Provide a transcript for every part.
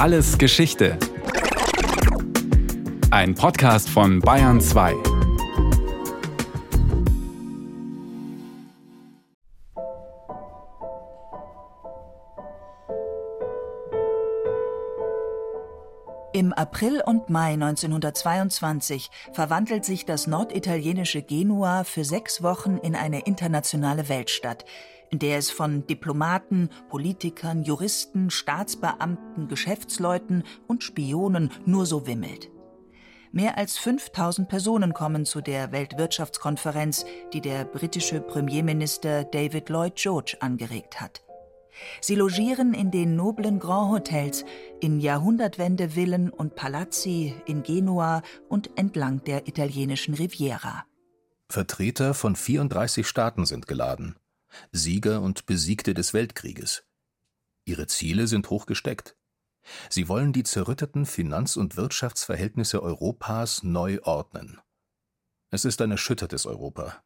Alles Geschichte. Ein Podcast von Bayern 2. Im April und Mai 1922 verwandelt sich das norditalienische Genua für 6 Wochen in eine internationale Weltstadt, in der es von Diplomaten, Politikern, Juristen, Staatsbeamten, Geschäftsleuten und Spionen nur so wimmelt. Mehr als 5000 Personen kommen zu der Weltwirtschaftskonferenz, die der britische Premierminister David Lloyd George angeregt hat. Sie logieren in den noblen Grand Hotels, in Jahrhundertwende-Villen und Palazzi in Genua und entlang der italienischen Riviera. Vertreter von 34 Staaten sind geladen, Sieger und Besiegte des Weltkrieges. Ihre Ziele sind hoch gesteckt. Sie wollen die zerrütteten Finanz- und Wirtschaftsverhältnisse Europas neu ordnen. Es ist ein erschüttertes Europa.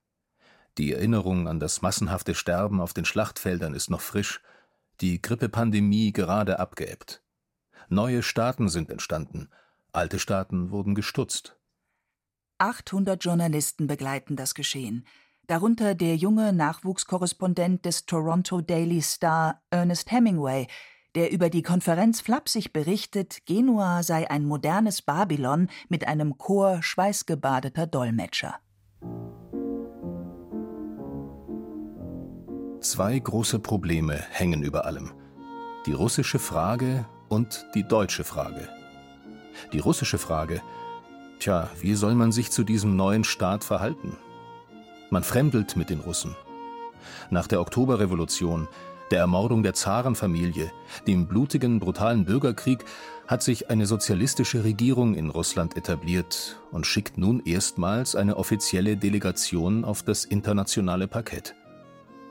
Die Erinnerung an das massenhafte Sterben auf den Schlachtfeldern ist noch frisch, die Grippepandemie gerade abgeebbt. Neue Staaten sind entstanden, alte Staaten wurden gestutzt. 800 Journalisten begleiten das Geschehen, darunter der junge Nachwuchskorrespondent des Toronto Daily Star Ernest Hemingway, der über die Konferenz flapsig berichtet, Genua sei ein modernes Babylon mit einem Chor schweißgebadeter Dolmetscher. 2 große Probleme hängen über allem: die russische Frage und die deutsche Frage. Die russische Frage: Tja, wie soll man sich zu diesem neuen Staat verhalten? Man fremdelt mit den Russen. Nach der Oktoberrevolution, der Ermordung der Zarenfamilie, dem blutigen, brutalen Bürgerkrieg hat sich eine sozialistische Regierung in Russland etabliert und schickt nun erstmals eine offizielle Delegation auf das internationale Parkett.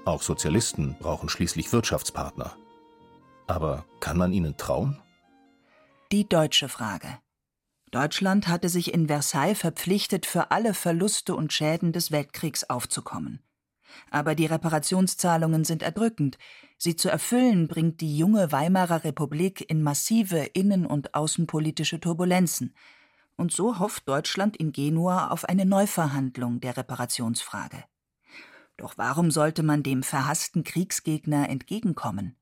Auch Sozialisten brauchen schließlich Wirtschaftspartner. Aber kann man ihnen trauen? Die deutsche Frage. Deutschland hatte sich in Versailles verpflichtet, für alle Verluste und Schäden des Weltkriegs aufzukommen. Aber die Reparationszahlungen sind erdrückend. Sie zu erfüllen, bringt die junge Weimarer Republik in massive innen- und außenpolitische Turbulenzen. Und so hofft Deutschland in Genua auf eine Neuverhandlung der Reparationsfrage. Doch warum sollte man dem verhassten Kriegsgegner entgegenkommen?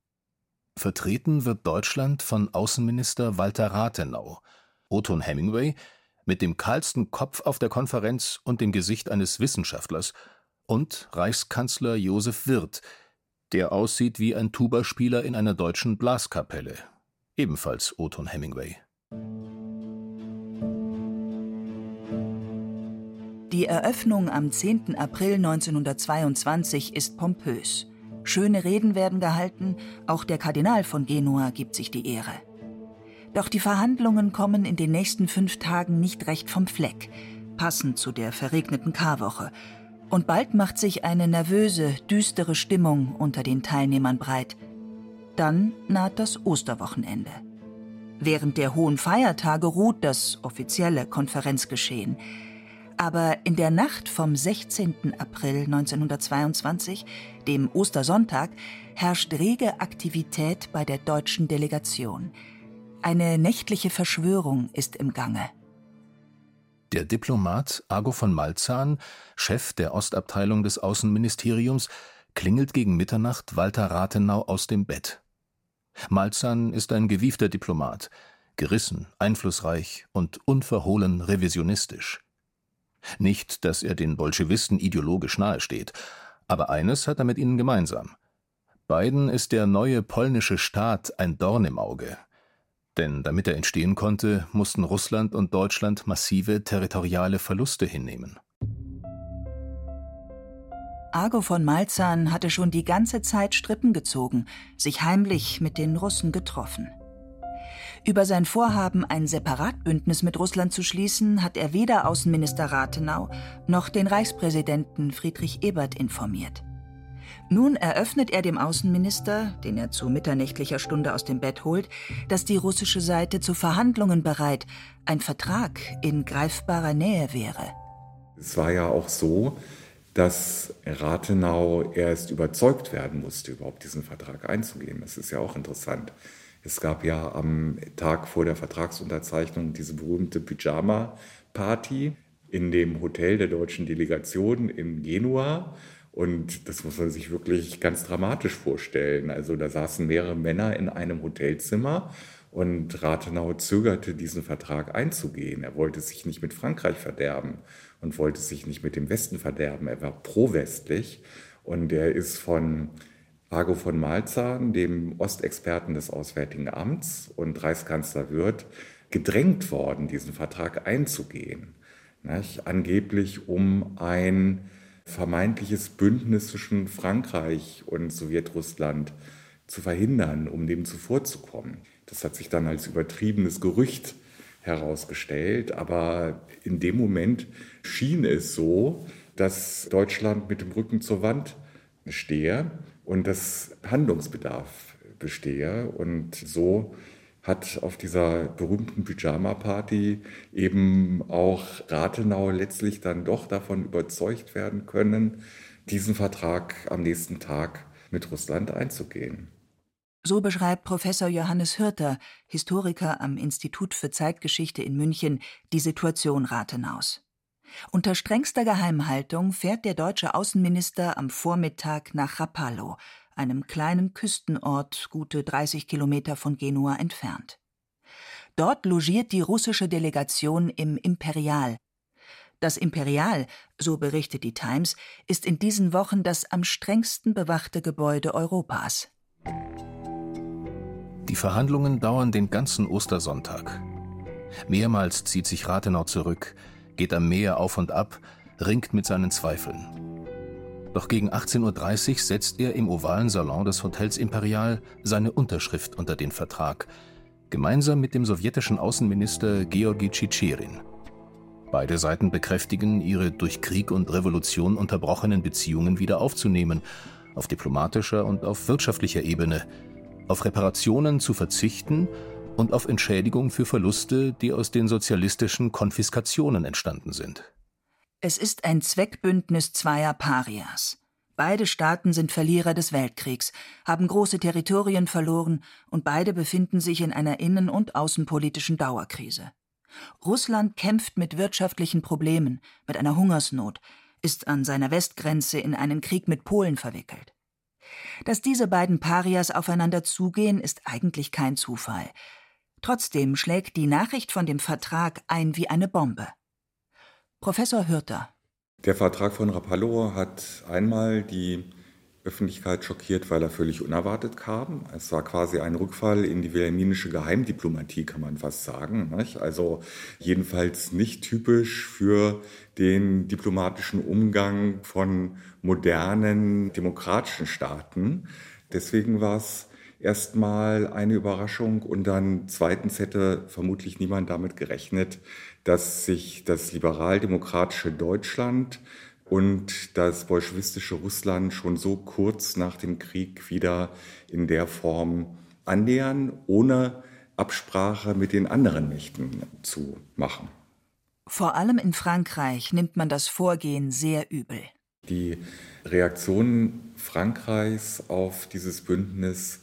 Vertreten wird Deutschland von Außenminister Walter Rathenau, Oton Hemingway, mit dem kahlsten Kopf auf der Konferenz und dem Gesicht eines Wissenschaftlers, und Reichskanzler Josef Wirth, der aussieht wie ein Tubaspieler in einer deutschen Blaskapelle, ebenfalls Oton Hemingway. Die Eröffnung am 10. April 1922 ist pompös. Schöne Reden werden gehalten, auch der Kardinal von Genua gibt sich die Ehre. Doch die Verhandlungen kommen in den nächsten 5 Tagen nicht recht vom Fleck, passend zu der verregneten Karwoche. Und bald macht sich eine nervöse, düstere Stimmung unter den Teilnehmern breit. Dann naht das Osterwochenende. Während der hohen Feiertage ruht das offizielle Konferenzgeschehen. Aber in der Nacht vom 16. April 1922, dem Ostersonntag, herrscht rege Aktivität bei der deutschen Delegation. Eine nächtliche Verschwörung ist im Gange. Der Diplomat Ago von Maltzan, Chef der Ostabteilung des Außenministeriums, klingelt gegen Mitternacht Walter Rathenau aus dem Bett. Maltzan ist ein gewiefter Diplomat, gerissen, einflussreich und unverhohlen revisionistisch. Nicht, dass er den Bolschewisten ideologisch nahesteht, aber eines hat er mit ihnen gemeinsam. Beiden ist der neue polnische Staat ein Dorn im Auge. Denn damit er entstehen konnte, mussten Russland und Deutschland massive territoriale Verluste hinnehmen. Ago von Maltzan hatte schon die ganze Zeit Strippen gezogen, sich heimlich mit den Russen getroffen. Über sein Vorhaben, ein Separatbündnis mit Russland zu schließen, hat er weder Außenminister Rathenau noch den Reichspräsidenten Friedrich Ebert informiert. Nun eröffnet er dem Außenminister, den er zu mitternächtlicher Stunde aus dem Bett holt, dass die russische Seite zu Verhandlungen bereit, ein Vertrag in greifbarer Nähe wäre. Es war ja auch so, dass Rathenau erst überzeugt werden musste, überhaupt diesen Vertrag einzugehen. Das ist ja auch interessant. Es gab ja am Tag vor der Vertragsunterzeichnung diese berühmte Pyjama-Party in dem Hotel der deutschen Delegation in Genua. Und das muss man sich wirklich ganz dramatisch vorstellen. Also da saßen mehrere Männer in einem Hotelzimmer und Rathenau zögerte, diesen Vertrag einzugehen. Er wollte sich nicht mit Frankreich verderben und wollte sich nicht mit dem Westen verderben. Er war pro-westlich und er ist von Ago von Maltzan, dem Ostexperten des Auswärtigen Amts und Reichskanzler Wirth, gedrängt worden, diesen Vertrag einzugehen. Nicht? Angeblich um ein vermeintliches Bündnis zwischen Frankreich und Sowjetrussland zu verhindern, um dem zuvorzukommen. Das hat sich dann als übertriebenes Gerücht herausgestellt, aber in dem Moment schien es so, dass Deutschland mit dem Rücken zur Wand stehe und dass Handlungsbedarf bestehe. Und so hat auf dieser berühmten Pyjama-Party eben auch Rathenau letztlich dann doch davon überzeugt werden können, diesen Vertrag am nächsten Tag mit Russland einzugehen. So beschreibt Professor Johannes Hürter, Historiker am Institut für Zeitgeschichte in München, die Situation Rathenaus. Unter strengster Geheimhaltung fährt der deutsche Außenminister am Vormittag nach Rapallo, einem kleinen Küstenort, gute 30 Kilometer von Genua entfernt. Dort logiert die russische Delegation im Imperial. Das Imperial, so berichtet die Times, ist in diesen Wochen das am strengsten bewachte Gebäude Europas. Die Verhandlungen dauern den ganzen Ostersonntag. Mehrmals zieht sich Rathenau zurück, geht am Meer auf und ab, ringt mit seinen Zweifeln. Doch gegen 18.30 Uhr setzt er im ovalen Salon des Hotels Imperial seine Unterschrift unter den Vertrag, gemeinsam mit dem sowjetischen Außenminister Georgi Tschitscherin. Beide Seiten bekräftigen, ihre durch Krieg und Revolution unterbrochenen Beziehungen wieder aufzunehmen, auf diplomatischer und auf wirtschaftlicher Ebene, auf Reparationen zu verzichten und auf Entschädigung für Verluste, die aus den sozialistischen Konfiskationen entstanden sind. Es ist ein Zweckbündnis zweier Parias. Beide Staaten sind Verlierer des Weltkriegs, haben große Territorien verloren und beide befinden sich in einer innen- und außenpolitischen Dauerkrise. Russland kämpft mit wirtschaftlichen Problemen, mit einer Hungersnot, ist an seiner Westgrenze in einen Krieg mit Polen verwickelt. Dass diese beiden Parias aufeinander zugehen, ist eigentlich kein Zufall. Trotzdem schlägt die Nachricht von dem Vertrag ein wie eine Bombe. Professor Hürter. Der Vertrag von Rapallo hat einmal die Öffentlichkeit schockiert, weil er völlig unerwartet kam. Es war quasi ein Rückfall in die wilhelminische Geheimdiplomatie, kann man fast sagen. Nicht? Also jedenfalls nicht typisch für den diplomatischen Umgang von modernen demokratischen Staaten. Deswegen war es erstmal eine Überraschung und dann zweitens hätte vermutlich niemand damit gerechnet, dass sich das liberaldemokratische Deutschland und das bolschewistische Russland schon so kurz nach dem Krieg wieder in der Form annähern, ohne Absprache mit den anderen Mächten zu machen. Vor allem in Frankreich nimmt man das Vorgehen sehr übel. Die Reaktion Frankreichs auf dieses Bündnis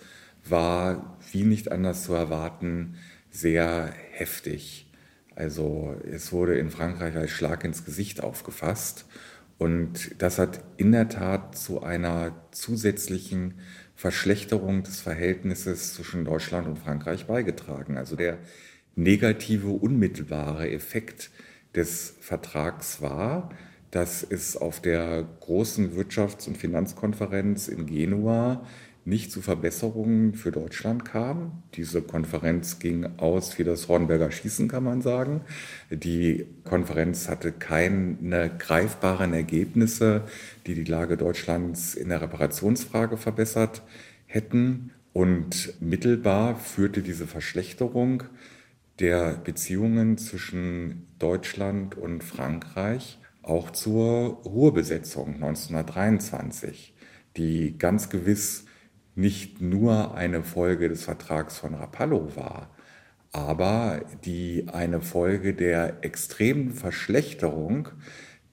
war, wie nicht anders zu erwarten, sehr heftig. Also es wurde in Frankreich als Schlag ins Gesicht aufgefasst. Und das hat in der Tat zu einer zusätzlichen Verschlechterung des Verhältnisses zwischen Deutschland und Frankreich beigetragen. Also der negative, unmittelbare Effekt des Vertrags war, dass es auf der großen Wirtschafts- und Finanzkonferenz in Genua nicht zu Verbesserungen für Deutschland kam. Diese Konferenz ging aus wie das Hornberger Schießen, kann man sagen. Die Konferenz hatte keine greifbaren Ergebnisse, die die Lage Deutschlands in der Reparationsfrage verbessert hätten. Und mittelbar führte diese Verschlechterung der Beziehungen zwischen Deutschland und Frankreich auch zur Ruhrbesetzung 1923, die ganz gewiss nicht nur eine Folge des Vertrags von Rapallo war, aber die eine Folge der extremen Verschlechterung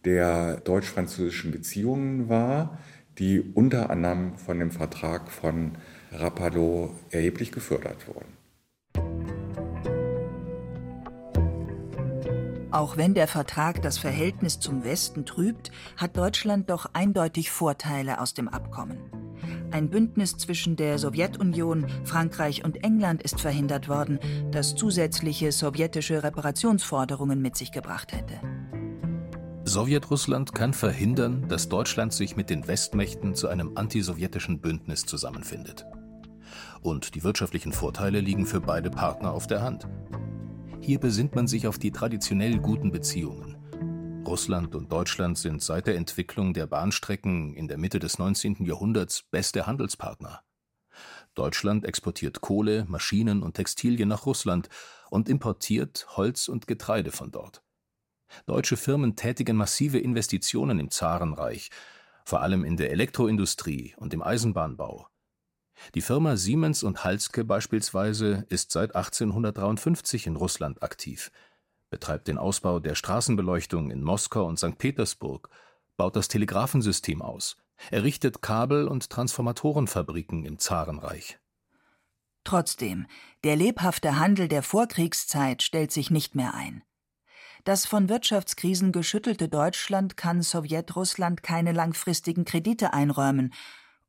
der deutsch-französischen Beziehungen war, die unter anderem von dem Vertrag von Rapallo erheblich gefördert wurden. Auch wenn der Vertrag das Verhältnis zum Westen trübt, hat Deutschland doch eindeutig Vorteile aus dem Abkommen. Ein Bündnis zwischen der Sowjetunion, Frankreich und England ist verhindert worden, das zusätzliche sowjetische Reparationsforderungen mit sich gebracht hätte. Sowjetrussland kann verhindern, dass Deutschland sich mit den Westmächten zu einem antisowjetischen Bündnis zusammenfindet. Und die wirtschaftlichen Vorteile liegen für beide Partner auf der Hand. Hier besinnt man sich auf die traditionell guten Beziehungen. Russland und Deutschland sind seit der Entwicklung der Bahnstrecken in der Mitte des 19. Jahrhunderts beste Handelspartner. Deutschland exportiert Kohle, Maschinen und Textilien nach Russland und importiert Holz und Getreide von dort. Deutsche Firmen tätigen massive Investitionen im Zarenreich, vor allem in der Elektroindustrie und im Eisenbahnbau. Die Firma Siemens und Halske beispielsweise ist seit 1853 in Russland aktiv, betreibt den Ausbau der Straßenbeleuchtung in Moskau und St. Petersburg, baut das Telegrafensystem aus, errichtet Kabel- und Transformatorenfabriken im Zarenreich. Trotzdem, der lebhafte Handel der Vorkriegszeit stellt sich nicht mehr ein. Das von Wirtschaftskrisen geschüttelte Deutschland kann Sowjetrussland keine langfristigen Kredite einräumen.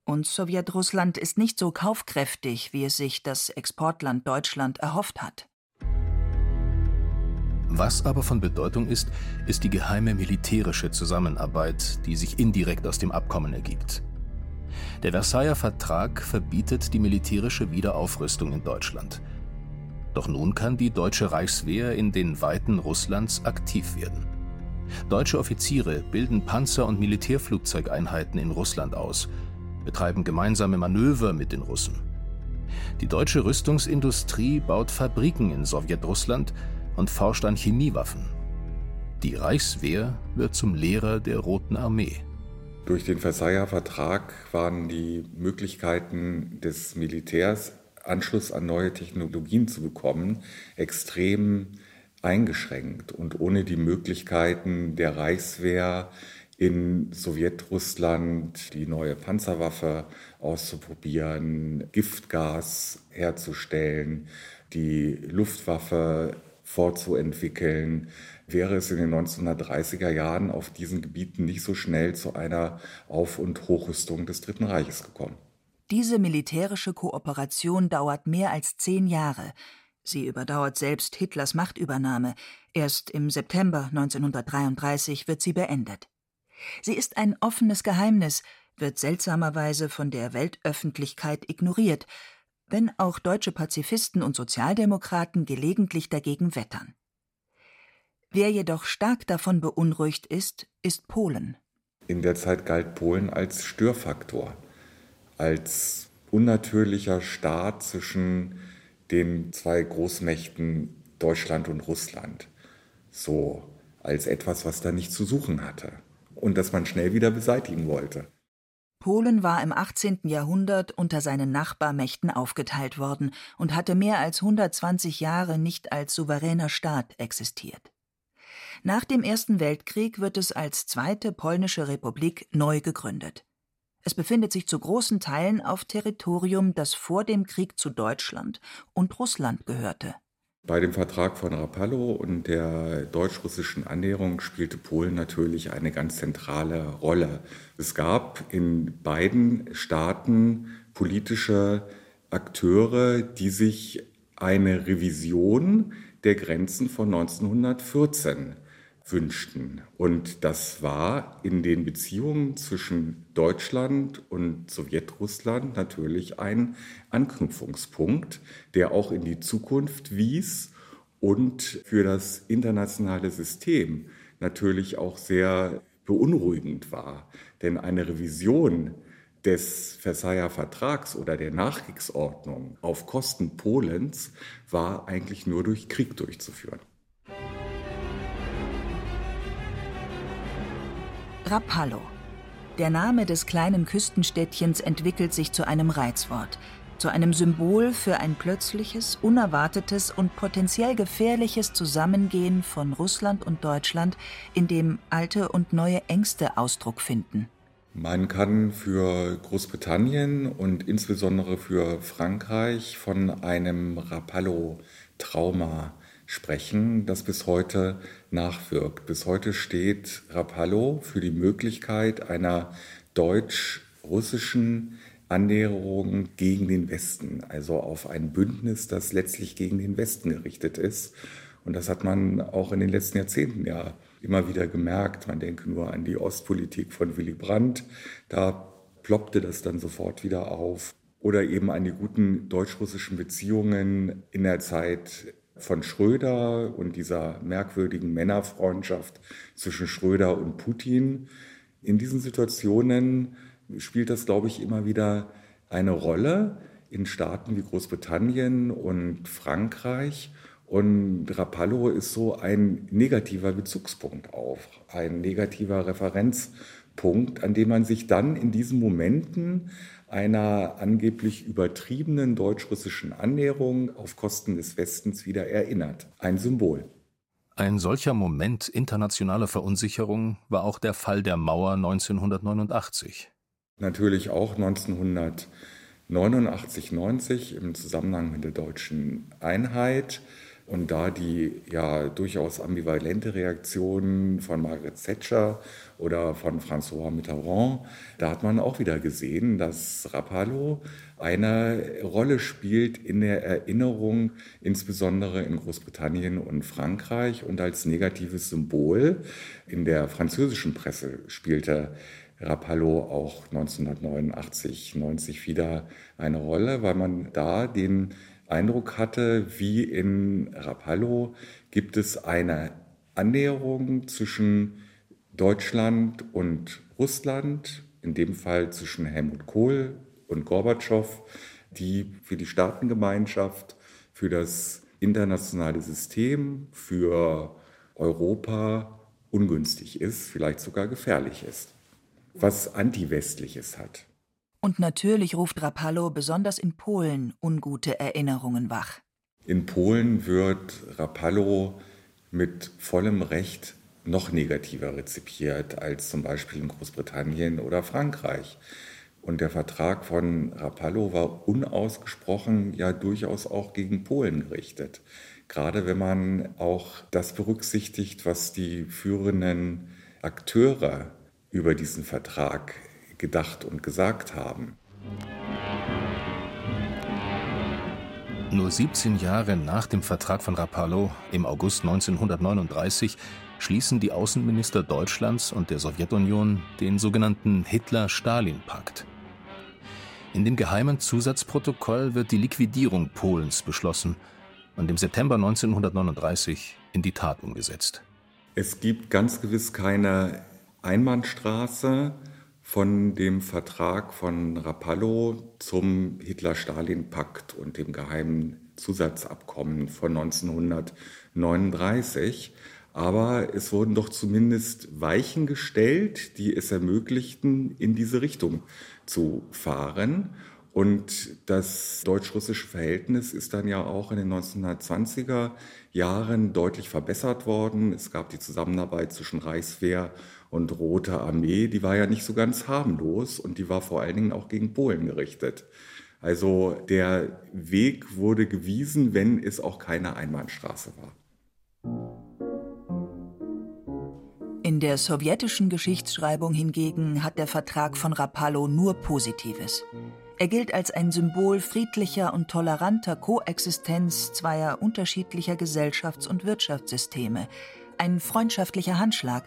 Und Sowjetrussland ist nicht so kaufkräftig, wie es sich das Exportland Deutschland erhofft hat. Was aber von Bedeutung ist die geheime militärische Zusammenarbeit, die sich indirekt aus dem Abkommen ergibt. Der Versailler Vertrag verbietet die militärische Wiederaufrüstung in Deutschland. Doch nun kann die deutsche Reichswehr in den Weiten Russlands aktiv werden. Deutsche Offiziere bilden Panzer- und Militärflugzeugeinheiten in Russland aus, betreiben gemeinsame Manöver mit den Russen. Die deutsche Rüstungsindustrie baut Fabriken in Sowjetrussland und forscht an Chemiewaffen. Die Reichswehr wird zum Lehrer der Roten Armee. Durch den Versailler Vertrag waren die Möglichkeiten des Militärs, Anschluss an neue Technologien zu bekommen, extrem eingeschränkt und ohne die Möglichkeiten der Reichswehr, in Sowjetrussland die neue Panzerwaffe auszuprobieren, Giftgas herzustellen, die Luftwaffe fortzuentwickeln, wäre es in den 1930er Jahren auf diesen Gebieten nicht so schnell zu einer Auf- und Hochrüstung des Dritten Reiches gekommen. Diese militärische Kooperation dauert mehr als 10 Jahre. Sie überdauert selbst Hitlers Machtübernahme. Erst im September 1933 wird sie beendet. Sie ist ein offenes Geheimnis, wird seltsamerweise von der Weltöffentlichkeit ignoriert, wenn auch deutsche Pazifisten und Sozialdemokraten gelegentlich dagegen wettern. Wer jedoch stark davon beunruhigt ist, ist Polen. In der Zeit galt Polen als Störfaktor, als unnatürlicher Staat zwischen den zwei Großmächten Deutschland und Russland. So als etwas, was da nicht zu suchen hatte. Und das man schnell wieder beseitigen wollte. Polen war im 18. Jahrhundert unter seinen Nachbarmächten aufgeteilt worden und hatte mehr als 120 Jahre nicht als souveräner Staat existiert. Nach dem Ersten Weltkrieg wird es als Zweite Polnische Republik neu gegründet. Es befindet sich zu großen Teilen auf Territorium, das vor dem Krieg zu Deutschland und Russland gehörte. Bei dem Vertrag von Rapallo und der deutsch-russischen Annäherung spielte Polen natürlich eine ganz zentrale Rolle. Es gab in beiden Staaten politische Akteure, die sich eine Revision der Grenzen von 1914 wünschten. Und das war in den Beziehungen zwischen Deutschland und Sowjetrussland natürlich ein Anknüpfungspunkt, der auch in die Zukunft wies und für das internationale System natürlich auch sehr beunruhigend war. Denn eine Revision des Versailler Vertrags oder der Nachkriegsordnung auf Kosten Polens war eigentlich nur durch Krieg durchzuführen. Rapallo. Der Name des kleinen Küstenstädtchens entwickelt sich zu einem Reizwort, zu einem Symbol für ein plötzliches, unerwartetes und potenziell gefährliches Zusammengehen von Russland und Deutschland, in dem alte und neue Ängste Ausdruck finden. Man kann für Großbritannien und insbesondere für Frankreich von einem Rapallo-Trauma sprechen, das bis heute nachwirkt. Bis heute steht Rapallo für die Möglichkeit einer deutsch-russischen Annäherung gegen den Westen, also auf ein Bündnis, das letztlich gegen den Westen gerichtet ist. Und das hat man auch in den letzten Jahrzehnten ja immer wieder gemerkt. Man denke nur an die Ostpolitik von Willy Brandt, da ploppte das dann sofort wieder auf. Oder eben an die guten deutsch-russischen Beziehungen in der Zeit von Schröder und dieser merkwürdigen Männerfreundschaft zwischen Schröder und Putin. In diesen Situationen spielt das, glaube ich, immer wieder eine Rolle in Staaten wie Großbritannien und Frankreich. Und Rapallo ist so ein negativer Bezugspunkt auch, ein negativer Referenzpunkt, an dem man sich dann in diesen Momenten einer angeblich übertriebenen deutsch-russischen Annäherung auf Kosten des Westens wieder erinnert. Ein Symbol. Ein solcher Moment internationaler Verunsicherung war auch der Fall der Mauer 1989. Natürlich auch 1989, 90 im Zusammenhang mit der deutschen Einheit. Und da die ja durchaus ambivalente Reaktion von Margaret Thatcher oder von François Mitterrand, da hat man auch wieder gesehen, dass Rapallo eine Rolle spielt in der Erinnerung, insbesondere in Großbritannien und Frankreich, und als negatives Symbol in der französischen Presse spielte Rapallo auch 1989, 90 wieder eine Rolle, weil man da den Eindruck hatte, wie in Rapallo gibt es eine Annäherung zwischen Deutschland und Russland, in dem Fall zwischen Helmut Kohl und Gorbatschow, die für die Staatengemeinschaft, für das internationale System, für Europa ungünstig ist, vielleicht sogar gefährlich ist, was Antiwestliches hat. Und natürlich ruft Rapallo besonders in Polen ungute Erinnerungen wach. In Polen wird Rapallo mit vollem Recht noch negativer rezipiert als zum Beispiel in Großbritannien oder Frankreich. Und der Vertrag von Rapallo war unausgesprochen ja durchaus auch gegen Polen gerichtet. Gerade wenn man auch das berücksichtigt, was die führenden Akteure über diesen Vertrag gedacht und gesagt haben. Nur 17 Jahre nach dem Vertrag von Rapallo, im August 1939, schließen die Außenminister Deutschlands und der Sowjetunion den sogenannten Hitler-Stalin-Pakt. In dem geheimen Zusatzprotokoll wird die Liquidierung Polens beschlossen und im September 1939 in die Tat umgesetzt. Es gibt ganz gewiss keine Einbahnstraße von dem Vertrag von Rapallo zum Hitler-Stalin-Pakt und dem geheimen Zusatzabkommen von 1939. Aber es wurden doch zumindest Weichen gestellt, die es ermöglichten, in diese Richtung zu fahren. Und das deutsch-russische Verhältnis ist dann ja auch in den 1920er Jahren deutlich verbessert worden. Es gab die Zusammenarbeit zwischen Reichswehr und Rote Armee, die war ja nicht so ganz harmlos und die war vor allen Dingen auch gegen Polen gerichtet. Also der Weg wurde gewiesen, wenn es auch keine Einbahnstraße war. In der sowjetischen Geschichtsschreibung hingegen hat der Vertrag von Rapallo nur Positives. Er gilt als ein Symbol friedlicher und toleranter Koexistenz zweier unterschiedlicher Gesellschafts- und Wirtschaftssysteme, ein freundschaftlicher Handschlag,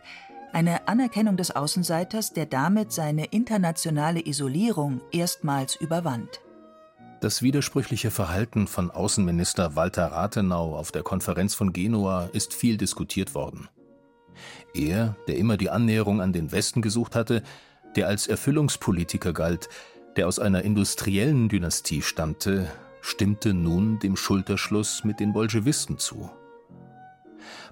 eine Anerkennung des Außenseiters, der damit seine internationale Isolierung erstmals überwand. Das widersprüchliche Verhalten von Außenminister Walter Rathenau auf der Konferenz von Genua ist viel diskutiert worden. Er, der immer die Annäherung an den Westen gesucht hatte, der als Erfüllungspolitiker galt, der aus einer industriellen Dynastie stammte, stimmte nun dem Schulterschluss mit den Bolschewisten zu.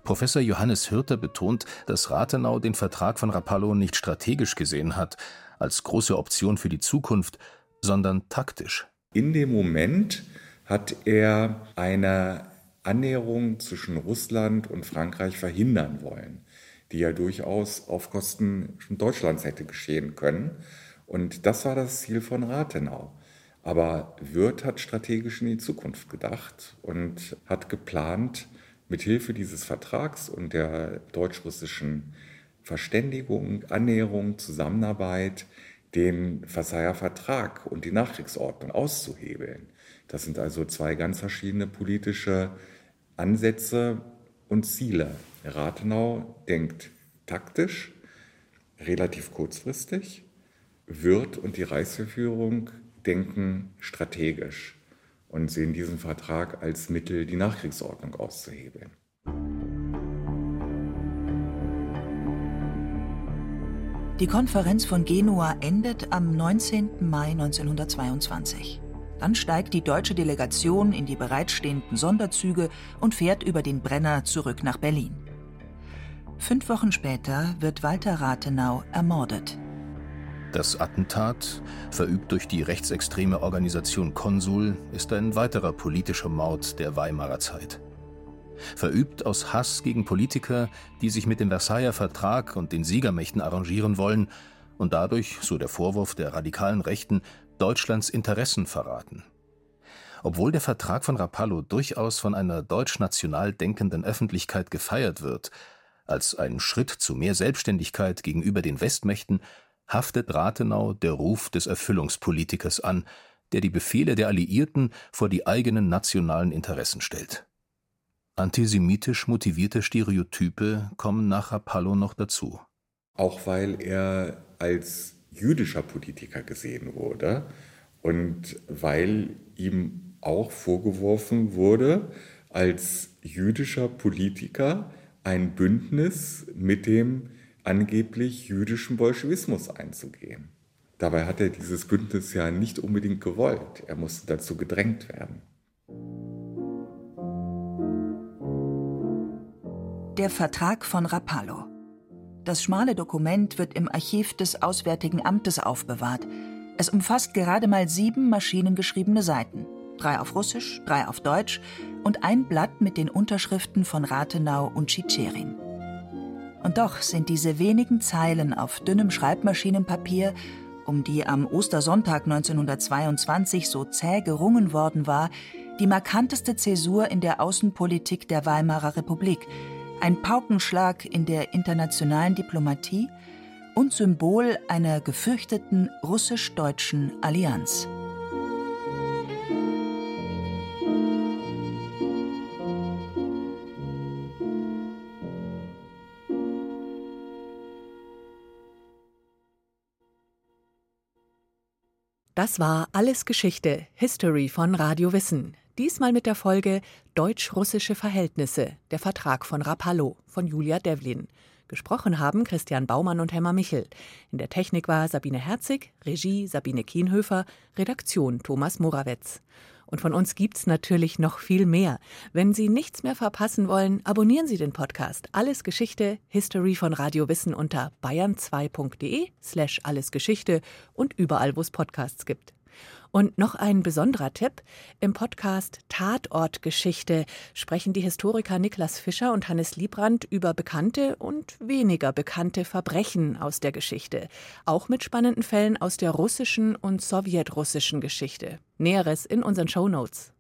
Professor Johannes Hürter betont, dass Rathenau den Vertrag von Rapallo nicht strategisch gesehen hat, als große Option für die Zukunft, sondern taktisch. In dem Moment hat er eine Annäherung zwischen Russland und Frankreich verhindern wollen, die ja durchaus auf Kosten Deutschlands hätte geschehen können. Und das war das Ziel von Rathenau. Aber Wirth hat strategisch in die Zukunft gedacht und hat geplant, mithilfe dieses Vertrags und der deutsch-russischen Verständigung, Annäherung, Zusammenarbeit den Versailler Vertrag und die Nachkriegsordnung auszuhebeln. Das sind also zwei ganz verschiedene politische Ansätze und Ziele. Rathenau denkt taktisch, relativ kurzfristig. Wirth und die Reichsverführung denken strategisch und sehen diesen Vertrag als Mittel, die Nachkriegsordnung auszuhebeln. Die Konferenz von Genua endet am 19. Mai 1922. Dann steigt die deutsche Delegation in die bereitstehenden Sonderzüge und fährt über den Brenner zurück nach Berlin. 5 Wochen später wird Walter Rathenau ermordet. Das Attentat, verübt durch die rechtsextreme Organisation Konsul, ist ein weiterer politischer Mord der Weimarer Zeit. Verübt aus Hass gegen Politiker, die sich mit dem Versailler Vertrag und den Siegermächten arrangieren wollen und dadurch, so der Vorwurf der radikalen Rechten, Deutschlands Interessen verraten. Obwohl der Vertrag von Rapallo durchaus von einer deutschnational denkenden Öffentlichkeit gefeiert wird, als ein Schritt zu mehr Selbstständigkeit gegenüber den Westmächten, haftet Rathenau der Ruf des Erfüllungspolitikers an, der die Befehle der Alliierten vor die eigenen nationalen Interessen stellt. Antisemitisch motivierte Stereotype kommen nach Rapallo noch dazu. Auch weil er als jüdischer Politiker gesehen wurde und weil ihm auch vorgeworfen wurde, als jüdischer Politiker ein Bündnis mit dem angeblich jüdischen Bolschewismus einzugehen. Dabei hat er dieses Bündnis ja nicht unbedingt gewollt. Er musste dazu gedrängt werden. Der Vertrag von Rapallo. Das schmale Dokument wird im Archiv des Auswärtigen Amtes aufbewahrt. Es umfasst gerade mal 7 maschinengeschriebene Seiten. 3 auf Russisch, 3 auf Deutsch und ein Blatt mit den Unterschriften von Rathenau und Tschitscherin. Und doch sind diese wenigen Zeilen auf dünnem Schreibmaschinenpapier, um die am Ostersonntag 1922 so zäh gerungen worden war, die markanteste Zäsur in der Außenpolitik der Weimarer Republik, ein Paukenschlag in der internationalen Diplomatie und Symbol einer gefürchteten russisch-deutschen Allianz. Das war Alles Geschichte, History von Radio Wissen. Diesmal mit der Folge Deutsch-russische Verhältnisse, der Vertrag von Rapallo von Julia Devlin. Gesprochen haben Christian Baumann und Hemmer Michel. In der Technik war Sabine Herzig, Regie Sabine Kienhöfer, Redaktion Thomas Morawetz. Und von uns gibt's natürlich noch viel mehr. Wenn Sie nichts mehr verpassen wollen, abonnieren Sie den Podcast Alles Geschichte, History von Radio Wissen unter bayern2.de/allesgeschichte und überall, wo es Podcasts gibt. Und noch ein besonderer Tipp. Im Podcast Tatortgeschichte sprechen die Historiker Niklas Fischer und Hannes Liebrandt über bekannte und weniger bekannte Verbrechen aus der Geschichte. Auch mit spannenden Fällen aus der russischen und sowjetrussischen Geschichte. Näheres in unseren Shownotes.